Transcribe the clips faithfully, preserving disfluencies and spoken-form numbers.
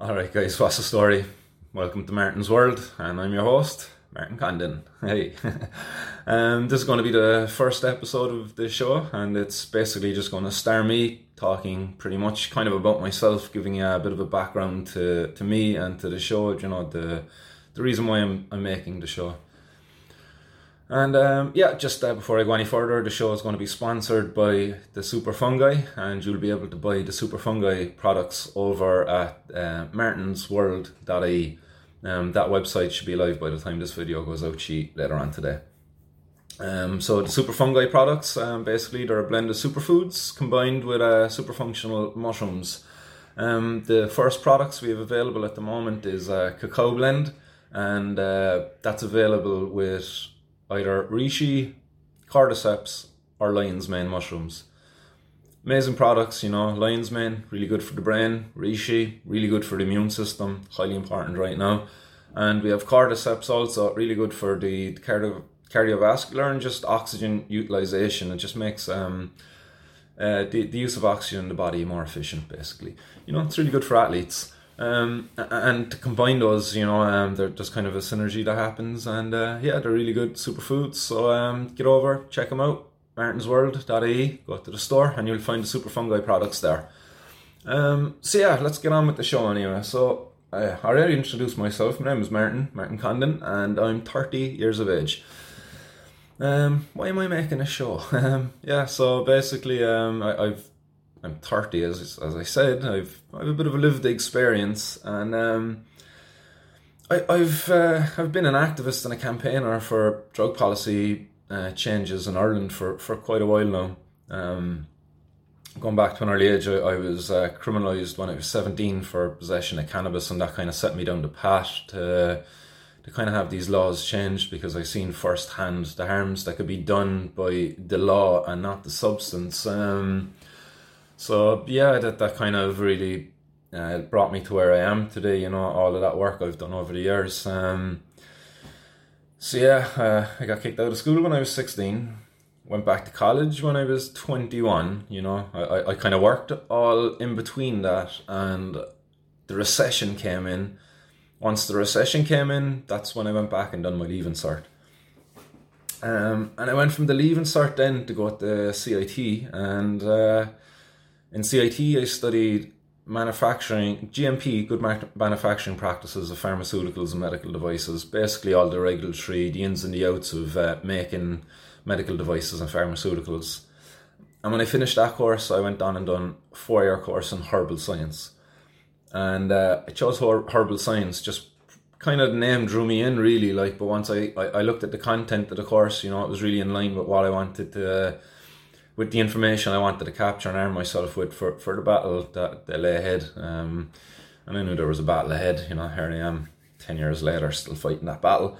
Alright guys, what's the story? Welcome to Martin's World, and I'm your host, Martin Condon. Hey. um, this is going to be the first episode of the show, and it's basically just going to star me talking pretty much kind of about myself, giving you a bit of a background to, to me and to the show, you know, the the reason why I'm, I'm making the show. And um, yeah, just uh, before I go any further, the show is going to be sponsored by the Superfungi, and you'll be able to buy the Superfungi products over at uh, martins world dot I E. Um, that website should be live by the time this video goes out later on today. Um, so the Superfungi products, um, basically they're a blend of superfoods combined with uh, super functional mushrooms. Um, the first products we have available at the moment is a cacao blend, and uh, that's available with either Reishi, Cordyceps, or Lion's Mane mushrooms. Amazing products, you know. Lion's Mane, really good for the brain. Reishi, really good for the immune system, highly important right now. And we have Cordyceps also, really good for the cardio- cardiovascular and just oxygen utilization. It just makes um, uh, the, the use of oxygen in the body more efficient, basically. You know, it's really good for athletes. Um, and to combine those, you know, um, there's kind of a synergy that happens, and uh, yeah, they're really good superfoods. So um, get over, check them out, martins world dot I E, go to the store, and you'll find the Superfungi products there. Um, so yeah, let's get on with the show anyway. So uh, I already introduced myself. My name is Martin, Martin Condon, and I'm thirty years of age. Um, why am I making a show? um, yeah, so basically, um, I, I've. I'm thirty, as as I said. I've I've a bit of a lived experience, and um, I, I've uh, I've been an activist and a campaigner for drug policy uh, changes in Ireland for, for quite a while now. Um, going back to an early age, I, I was uh, criminalised when I was seventeen for possession of cannabis, and that kind of set me down the path to to kind of have these laws changed, because I seen firsthand the harms that could be done by the law and not the substance. Um, So yeah, that, that kind of really uh, brought me to where I am today, you know, all of that work I've done over the years. Um, so yeah, uh, I got kicked out of school when I was sixteen, went back to college when I was twenty-one, you know. I, I, I kind of worked all in between that, and the recession came in. Once the recession came in, that's when I went back and done my Leaving Cert. Um, and I went from the Leaving Cert then to go to C I T, and... Uh, In C I T, I studied manufacturing, G M P, good manufacturing practices of pharmaceuticals and medical devices. Basically, all the regulatory, the ins and the outs of uh, making medical devices and pharmaceuticals. And when I finished that course, I went on and done a four-year course in herbal science. And uh, I chose her- herbal science, just kind of the name drew me in, really. Like, but once I, I, I looked at the content of the course, you know, it was really in line with what I wanted to. Uh, with the information I wanted to capture and arm myself with for, for the battle that, that lay ahead. Um, and I knew there was a battle ahead, you know, here I am ten years later still fighting that battle.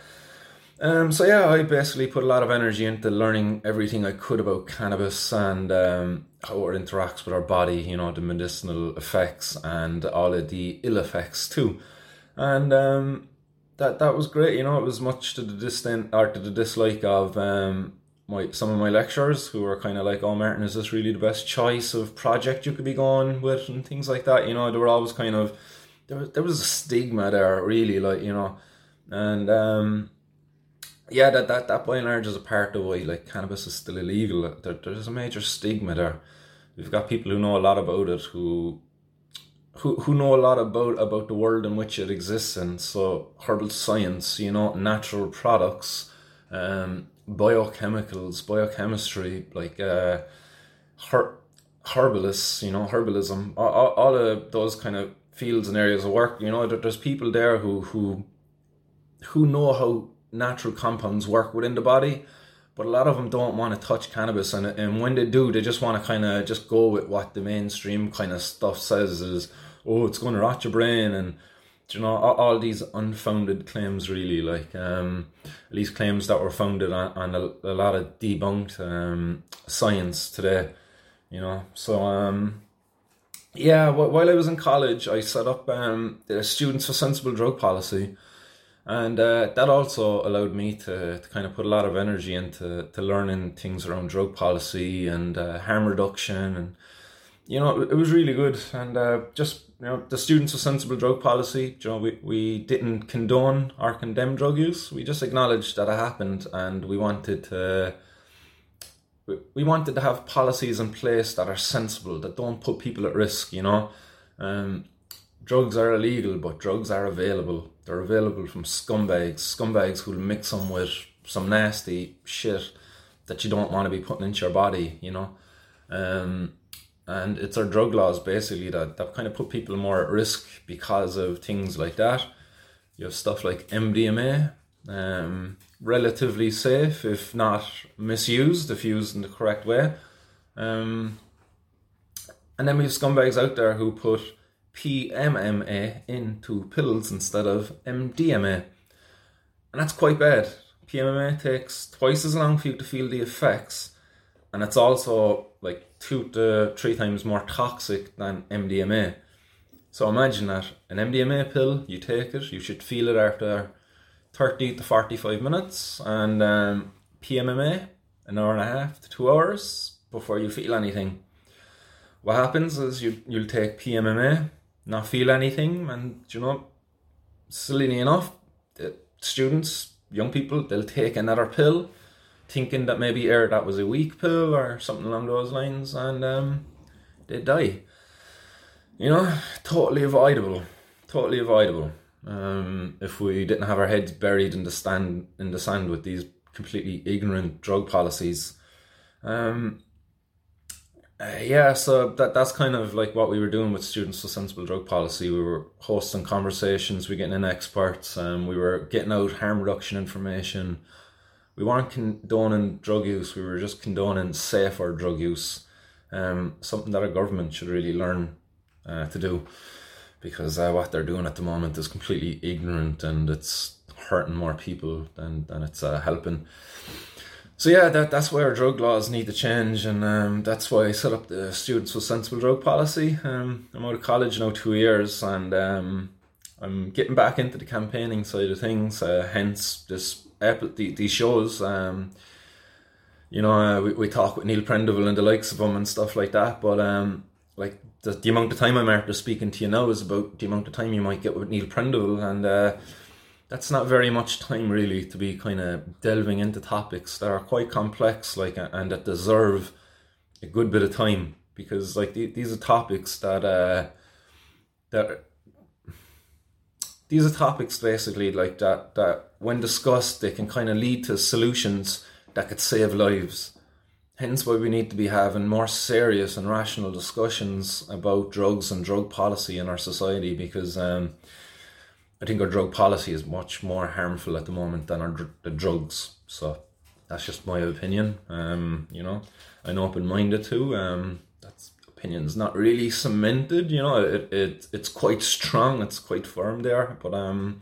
Um, so yeah, I basically put a lot of energy into learning everything I could about cannabis and um, how it interacts with our body, you know, the medicinal effects and all of the ill effects too. And um, that that was great, you know, it was much to the disdain or to the dislike of... Um, My, some of my lecturers who were kind of like, oh Martin, is this really the best choice of project you could be going with, and things like that, you know. They were always kind of, there was, there was a stigma there really, like, you know. And um, yeah, that, that that by and large is a part of why, like, cannabis is still illegal. There, there's a major stigma there. We've got people who know a lot about it, who who who know a lot about, about the world in which it exists, and so herbal science, you know, natural products, um biochemicals, biochemistry, like uh, her- herbalists, you know, herbalism, all, all of those kind of fields and areas of work, you know, there's people there who who who know how natural compounds work within the body, but a lot of them don't want to touch cannabis, and and when they do, they just want to kind of just go with what the mainstream kind of stuff says is, oh, it's going to rot your brain, and you know, all, all these unfounded claims really, like um, these claims that were founded on, on a, a lot of debunked um, science today, you know. So um, yeah, while I was in college, I set up um, the Students for Sensible Drug Policy, and uh, that also allowed me to, to kind of put a lot of energy into to learning things around drug policy and uh, harm reduction, and you know, it was really good, and uh, just You know, the Students with Sensible Drug Policy, you know, we, we didn't condone or condemn drug use. We just acknowledged that it happened, and we wanted to we wanted to have policies in place that are sensible, that don't put people at risk, you know. Um, drugs are illegal, but drugs are available. They're available from scumbags, scumbags who'll mix them with some nasty shit that you don't want to be putting into your body, you know. Um, and it's our drug laws, basically, that, that kind of put people more at risk because of things like that. You have stuff like M D M A, um, relatively safe, if not misused, if used in the correct way. Um, and then we have scumbags out there who put P M M A into pills instead of M D M A. And that's quite bad. P M M A takes twice as long for you to feel the effects, and it's also like two to three times more toxic than M D M A. So imagine that. An M D M A pill, you take it, you should feel it after thirty to forty-five minutes, and um, P M M A, an hour and a half to two hours before you feel anything. What happens is you, you'll take P M M A, not feel anything, and, you know, silly enough, students, young people, they'll take another pill, thinking that maybe er, that was a weak pill or something along those lines, and um, they die. You know, totally avoidable, totally avoidable. Um, if we didn't have our heads buried in the stand in the sand with these completely ignorant drug policies. Um, uh, yeah, so that that's kind of like what we were doing with Students for Sensible Drug Policy. We were hosting conversations, we were getting in experts, um, we were getting out harm reduction information. We weren't condoning drug use, we were just condoning safer drug use. Um, something that our government should really learn uh, to do, because uh, what they're doing at the moment is completely ignorant, and it's hurting more people than, than it's uh, helping. So yeah, that that's why our drug laws need to change, and um, that's why I set up the Students with Sensible Drug Policy. Um, I'm out of college now two years, and um, I'm getting back into the campaigning side of things, uh, hence this these shows. Um, you know, uh, we, we talk with Neil Prendeville and the likes of them and stuff like that, but um, like the, the amount of time I'm after speaking to you now is about the amount of time you might get with Neil Prendeville, and uh, that's not very much time really to be kind of delving into topics that are quite complex, like, and that deserve a good bit of time, because like the, these are topics that uh, that These are topics basically like that, that when discussed, they can kind of lead to solutions that could save lives. Hence why we need to be having more serious and rational discussions about drugs and drug policy in our society, because um, I think our drug policy is much more harmful at the moment than our dr- the drugs. So that's just my opinion. Um, you know, I'm open-minded too. Um, that's... Opinion's not really cemented, you know, it, it it's quite strong, it's quite firm there, but um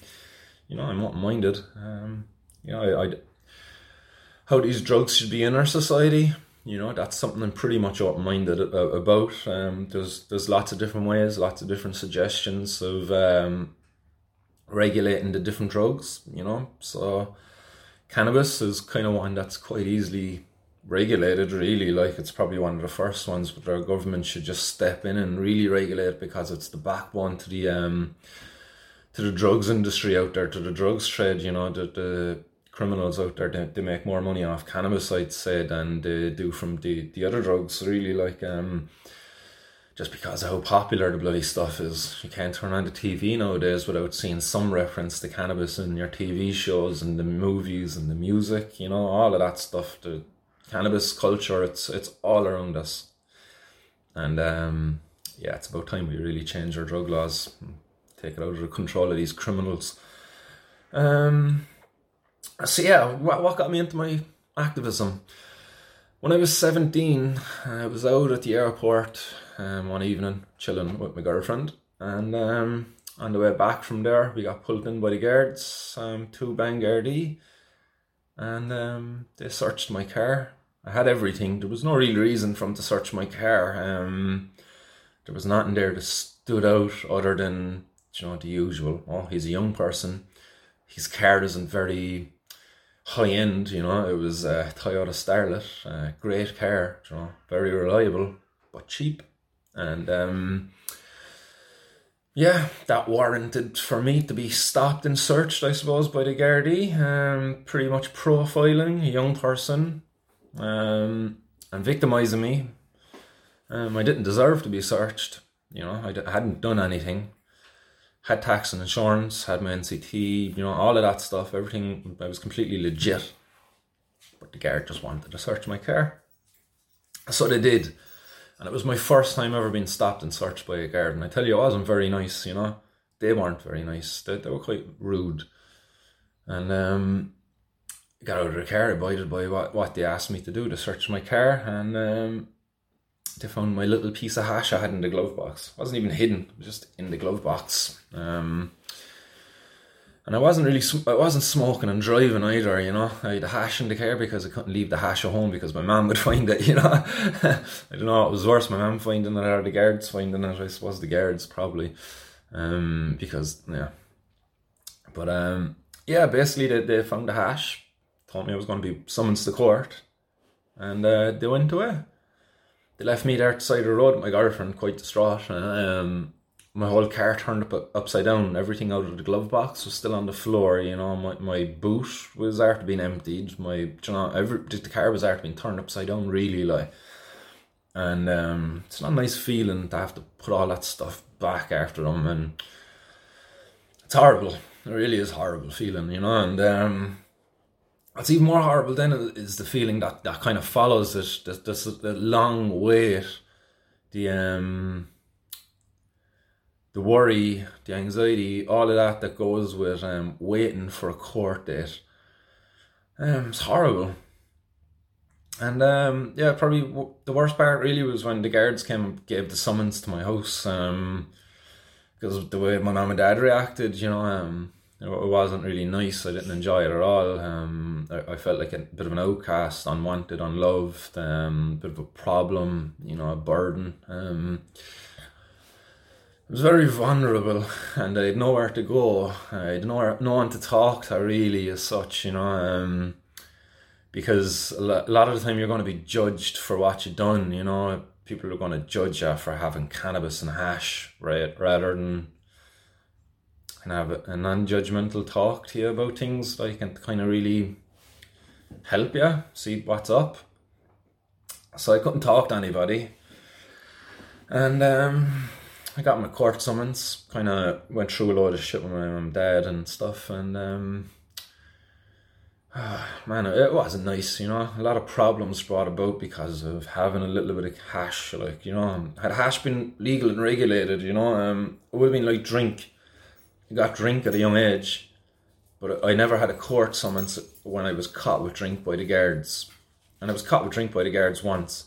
you know, I'm not minded. Um you know, I, I how these drugs should be in our society, you know, that's something I'm pretty much open-minded about. Um there's there's lots of different ways, lots of different suggestions of um regulating the different drugs, you know. So cannabis is kind of one that's quite easily regulated, really. Like, it's probably one of the first ones, but our government should just step in and really regulate, because it's the backbone to the um to the drugs industry out there, to the drugs trade. You know, the, the criminals out there, they, they make more money off cannabis, I'd say, than they do from the, the other drugs, really. Like, um just because of how popular the bloody stuff is, you can't turn on the T V nowadays without seeing some reference to cannabis in your T V shows and the movies and the music, you know, all of that stuff. The cannabis culture, it's it's all around us, and um yeah, it's about time we really change our drug laws and take it out of the control of these criminals. Um so yeah, what, what got me into my activism? When I was seventeen, I was out at the airport um one evening chilling with my girlfriend, and um on the way back from there we got pulled in by the guards, um to Bangardee, and um they searched my car. I had everything. There was no real reason for them to search my car. Um, there was nothing there that stood out other than, you know, the usual. Oh, he's a young person. His car isn't very high end, you know. It was a Toyota Starlet, a great car, you know, very reliable, but cheap. And um, yeah, that warranted for me to be stopped and searched, I suppose, by the Gardaí. Um, pretty much profiling a young person um, and victimising me. Um, I didn't deserve to be searched. You know, I, d- I hadn't done anything. Had tax and insurance, had my N C T, you know, all of that stuff. Everything, I was completely legit. But the guard just wanted to search my car. So they did. And it was my first time ever being stopped and searched by a guard. And I tell you, I wasn't very nice, you know. They weren't very nice. They, they were quite rude. And um, got out of the car, abided by what, what they asked me to do, to search my car. And um, they found my little piece of hash I had in the glove box. It wasn't even hidden, it was just in the glove box. Um, and I wasn't really, I wasn't smoking and driving either, you know. I had the hash in the car because I couldn't leave the hash at home because my mum would find it, you know. I don't know, it was worse, my mum finding it or the guards finding it. I suppose the guards probably, um, because, yeah. But um, yeah, basically they, they found the hash, told me I was going to be summoned to court, and uh, they went away. They left me there at the side of the road with my girlfriend, quite distraught. And um, my whole car turned up upside down. Everything out of the glove box was still on the floor. You know, my, my boot was after being emptied. My, you know, every, the car was after being turned upside down, really, like. And um, it's not a nice feeling to have to put all that stuff back after them. And it's horrible. It really is a horrible feeling, you know. And um, what's even more horrible then is the feeling that, that kind of follows it, the, the, the long wait, the um, the worry, the anxiety, all of that that goes with um, waiting for a court date. Um, it's horrible. And um, yeah, probably w- the worst part really was when the guards came and gave the summons to my house, um, because of the way my mum and dad reacted, you know. Um, It wasn't really nice. I didn't enjoy it at all. Um, I, I felt like a bit of an outcast, unwanted, unloved, um, bit of a problem, you know, a burden. Um, I was very vulnerable and I had nowhere to go. I had nowhere, no one to talk to really as such, you know, um, because a lot of the time you're going to be judged for what you've done, you know. People are going to judge you for having cannabis and hash, right, rather than... and have a non-judgmental talk to you about things, like, and kind of really help you see what's up. So I couldn't talk to anybody, and um, I got my court summons. Kind of went through a load of shit with my mum, dad, and stuff. And um, oh, man, it wasn't nice, you know. A lot of problems brought about because of having a little bit of hash, like, you know. Had hash been legal and regulated, you know, um, it would have been like drink. I got drink at a young age, but I never had a court summons when I was caught with drink by the guards. And I was caught with drink by the guards once.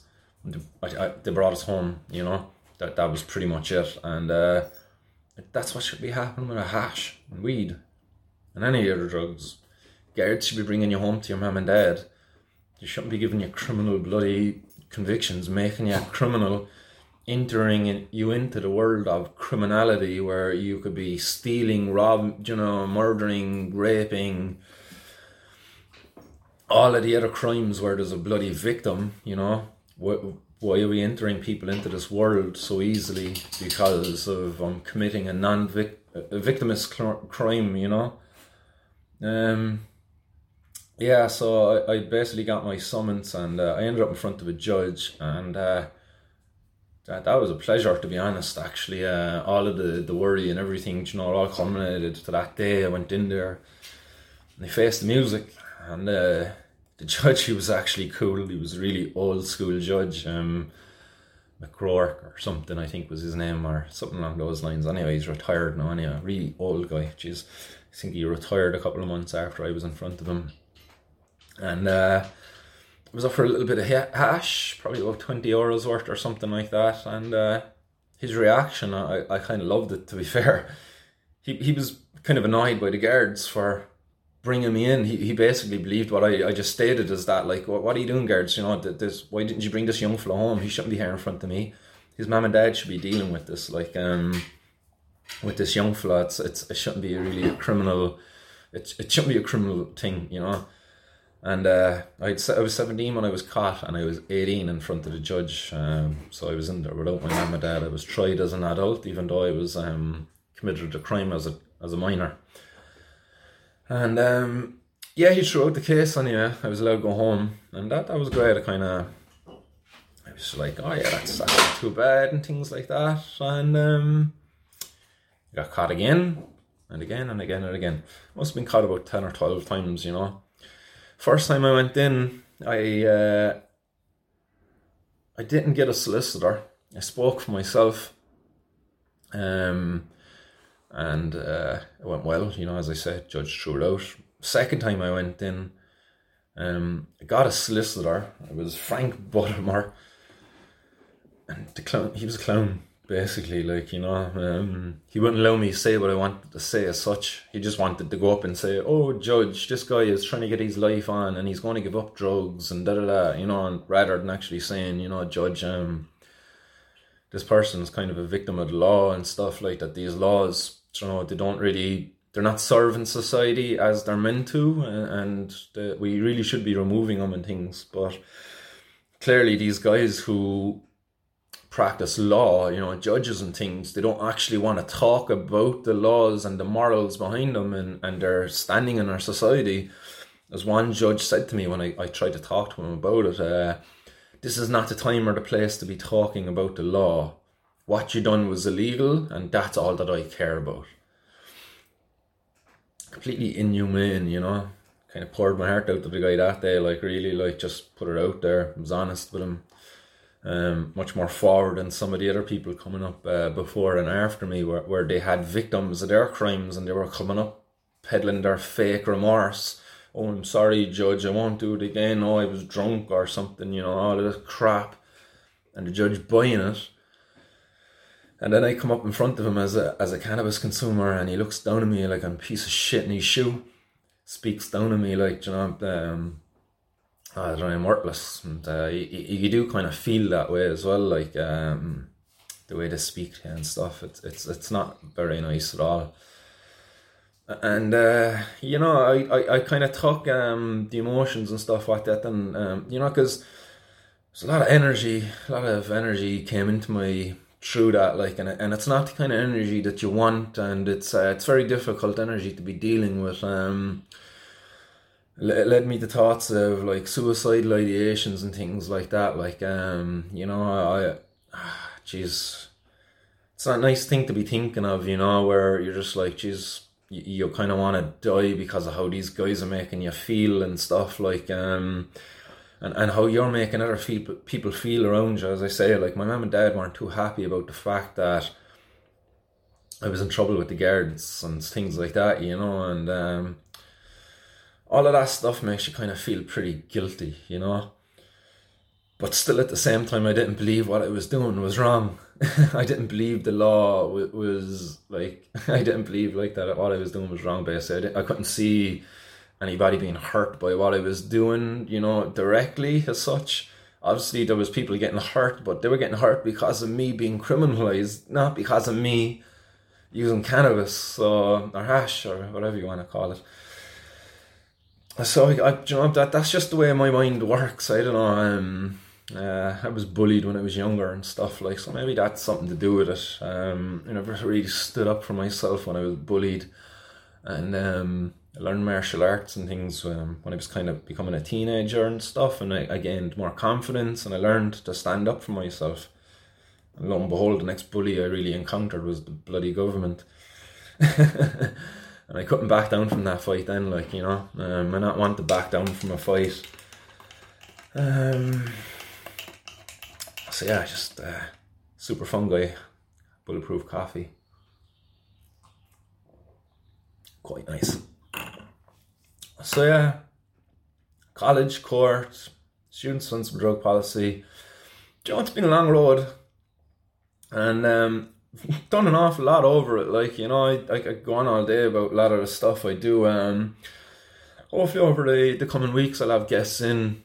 I, I, they brought us home, you know. That that was pretty much it. And uh, that's what should be happening with a hash and weed and any other drugs. Guards should be bringing you home to your mum and dad. They shouldn't be giving you criminal bloody convictions, making you a criminal, entering you into the world of criminality where you could be stealing, rob, you know, murdering, raping, all of the other crimes where there's a bloody victim, you know. Why are we entering people into this world so easily because of um, committing a non-victimist crime, you know? Um, yeah, so I, I basically got my summons and uh, I ended up in front of a judge and... Uh, That, that was a pleasure, to be honest, actually. Uh, all of the, the worry and everything, you know, it all culminated to that day. I went in there and I faced the music. And uh, the judge, he was actually cool. He was a really old school judge. Um, McCroark or something, I think was his name, or something along those lines. Anyway, he's retired now. Anyway, really old guy. Jeez, I think he retired a couple of months after I was in front of him. And... Uh, I was up for a little bit of hash, probably about twenty euros worth or something like that. And uh, his reaction, I, I kind of loved it, to be fair. He he was kind of annoyed by the guards for bringing me in. He he basically believed what I, I just stated as that. Like, what, what are you doing, guards? You know, this, why didn't you bring this young fellow home? He shouldn't be here in front of me. His mum and dad should be dealing with this. Like, um, with this young fellow, it's, it's, it shouldn't be really a criminal... It, it shouldn't be a criminal thing, you know. And uh, I'd, I was seventeen when I was caught, and I was eighteen in front of the judge. Um, so I was in there without my mum and dad. I was tried as an adult, even though I was um, committed the crime as a as a minor. And um, yeah, he threw out the case anyway. I was allowed to go home, and that, that was great. I kind of, I was like, oh yeah, that's, that's not too bad and things like that. And um, got caught again and again and again and again. Must have been caught about ten or twelve times, you know. First time I went in, I uh, I didn't get a solicitor. I spoke for myself. Um. And uh, it went well, you know, as I said, judge threw it out. Second time I went in, um, I got a solicitor. It was Frank Buttermore. And the clown, he was a clown, basically, like, you know. Um, he wouldn't allow me to say what I wanted to say as such. He just wanted to go up and say, oh, judge, this guy is trying to get his life on and he's going to give up drugs and da-da-da, you know, and rather than actually saying, you know, judge, um, this person is kind of a victim of the law and stuff like that. These laws... you know, they don't really, they're not serving society as they're meant to, and, and the, we really should be removing them and things. But clearly these guys who practice law, you know, judges and things, they don't actually want to talk about the laws and the morals behind them and, and their standing in our society. As one judge said to me when I, I tried to talk to him about it, uh, this is not the time or the place to be talking about the law. What you done was illegal, and that's all that I care about. Completely inhumane, you know. Kind of poured my heart out to the guy that day, like really, like just put it out there. I was honest with him. Um, much more forward than some of the other people coming up uh, before and after me, where, where they had victims of their crimes and they were coming up peddling their fake remorse. Oh, I'm sorry, judge, I won't do it again. Oh, I was drunk or something, you know, all of this crap. And the judge buying it. And then I come up in front of him as a as a cannabis consumer, and he looks down at me like I'm a piece of shit in his shoe. Speaks down at me like, you know, um, I don't know, I'm worthless. And uh, you, you do kind of feel that way as well, like um, the way they speak and stuff. It's it's it's not very nice at all. And uh, you know, I, I, I kind of took um, the emotions and stuff like that, and um, you know, because there's a lot of energy, a lot of energy came into my. Through that, like, and and it's not the kind of energy that you want, and it's uh, it's very difficult energy to be dealing with. Um, it led me to thoughts of like suicidal ideations and things like that. Like, um, you know, I, jeez, it's not a nice thing to be thinking of, you know, where you're just like, jeez, you, you kind of want to die because of how these guys are making you feel and stuff, like, um. And and how you're making other feel, people feel around you. As I say, like, my mum and dad weren't too happy about the fact that I was in trouble with the guards and things like that, you know, and um, all of that stuff makes you kind of feel pretty guilty, you know. But still at the same time, I didn't believe what I was doing was wrong. I didn't believe the law was, was like, I didn't believe like that what I was doing was wrong, basically. I, didn't, I couldn't see... anybody being hurt by what I was doing, you know, directly as such. Obviously there was people getting hurt, but they were getting hurt because of me being criminalized, not because of me using cannabis or, or hash or whatever you want to call it. So I, you know, that that's just the way my mind works. I don't know. Um, uh, I was bullied when I was younger and stuff like, so maybe that's something to do with it. Um, I never really stood up for myself when I was bullied, and um. I learned martial arts and things um, when I was kind of becoming a teenager and stuff, and I, I gained more confidence, and I learned to stand up for myself. And lo and behold, the next bully I really encountered was the bloody government. And I couldn't back down from that fight then, like, you know. Um, I not want to back down from a fight. Um, so yeah, just uh, Superfungi, bulletproof coffee. Quite nice. So yeah, college, court, student sensible drug policy. Do you know, it's been a long road, and um, done an awful lot over it. Like, you know, I, I could go on all day about a lot of the stuff I do. Um, hopefully over the, the coming weeks I'll have guests in,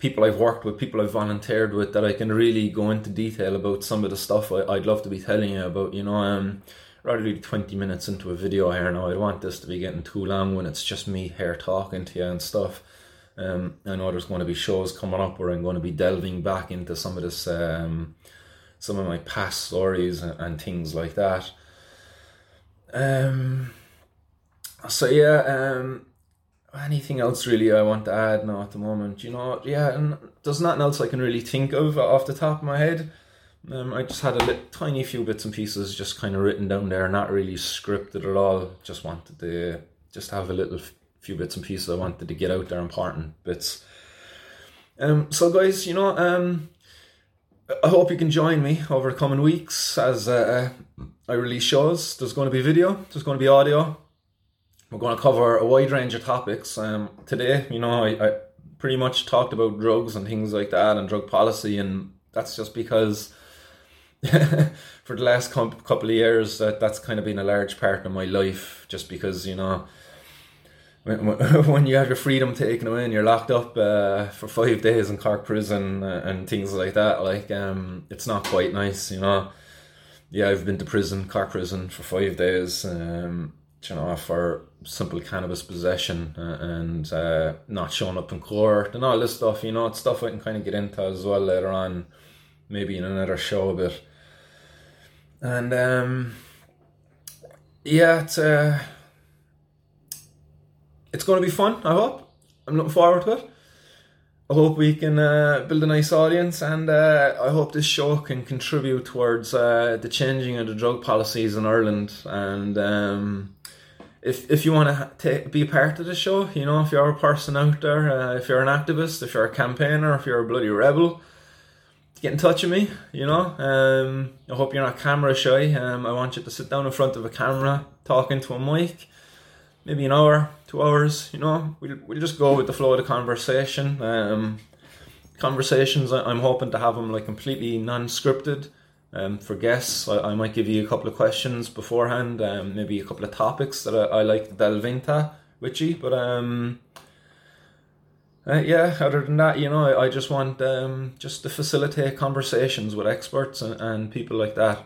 people I've worked with, people I've volunteered with, that I can really go into detail about some of the stuff I, I'd love to be telling you about, you know. Um, rather than twenty minutes into a video here now, I don't want this to be getting too long when it's just me here talking to you and stuff. Um, I know there's going to be shows coming up where I'm going to be delving back into some of this, um, some of my past stories and, and things like that. Um, so yeah, um, anything else really I want to add now at the moment? You know, yeah, and there's nothing else I can really think of off the top of my head. Um, I just had a little, tiny few bits and pieces just kind of written down there, not really scripted at all. Just wanted to just have a little few bits and pieces I wanted to get out there, important bits. Um, so guys, you know, um, I hope you can join me over the coming weeks as uh, I release shows. There's going to be video, there's going to be audio. We're going to cover a wide range of topics. Um, today, you know, I, I pretty much talked about drugs and things like that and drug policy, and that's just because for the last comp- couple of years, that, that's kind of been a large part of my life, just because, you know, when, when you have your freedom taken away and you're locked up uh, for five days in Cork Prison and things like that, like, um, it's not quite nice, you know. Yeah, I've been to prison, Cork Prison, for five days, um, you know, for simple cannabis possession and uh, not showing up in court and all this stuff, you know. It's stuff I can kind of get into as well later on, maybe in another show a bit. And um, yeah, it's, uh, it's going to be fun, I hope. I'm looking forward to it. I hope we can uh, build a nice audience, and uh, I hope this show can contribute towards uh, the changing of the drug policies in Ireland. And um, if if you want to take, be a part of the show, you know, if you're a person out there, uh, if you're an activist, if you're a campaigner, if you're a bloody rebel, get in touch with me, you know. Um, I hope you're not camera shy. Um, I want you to sit down in front of a camera, talk into a mic, maybe an hour, two hours, you know. We'll, we'll just go with the flow of the conversation. Um, conversations, I, I'm hoping to have them like completely non-scripted. Um, for guests, I, I might give you a couple of questions beforehand, um, maybe a couple of topics that I, I like to delve into with you. But um. Uh, yeah, other than that, you know, I, I just want um, just to facilitate conversations with experts and, and people like that.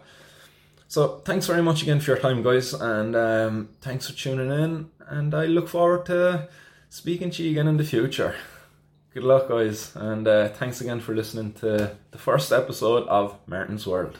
So thanks very much again for your time, guys, and um, thanks for tuning in, and I look forward to speaking to you again in the future. Good luck, guys, and uh, thanks again for listening to the first episode of Martin's World.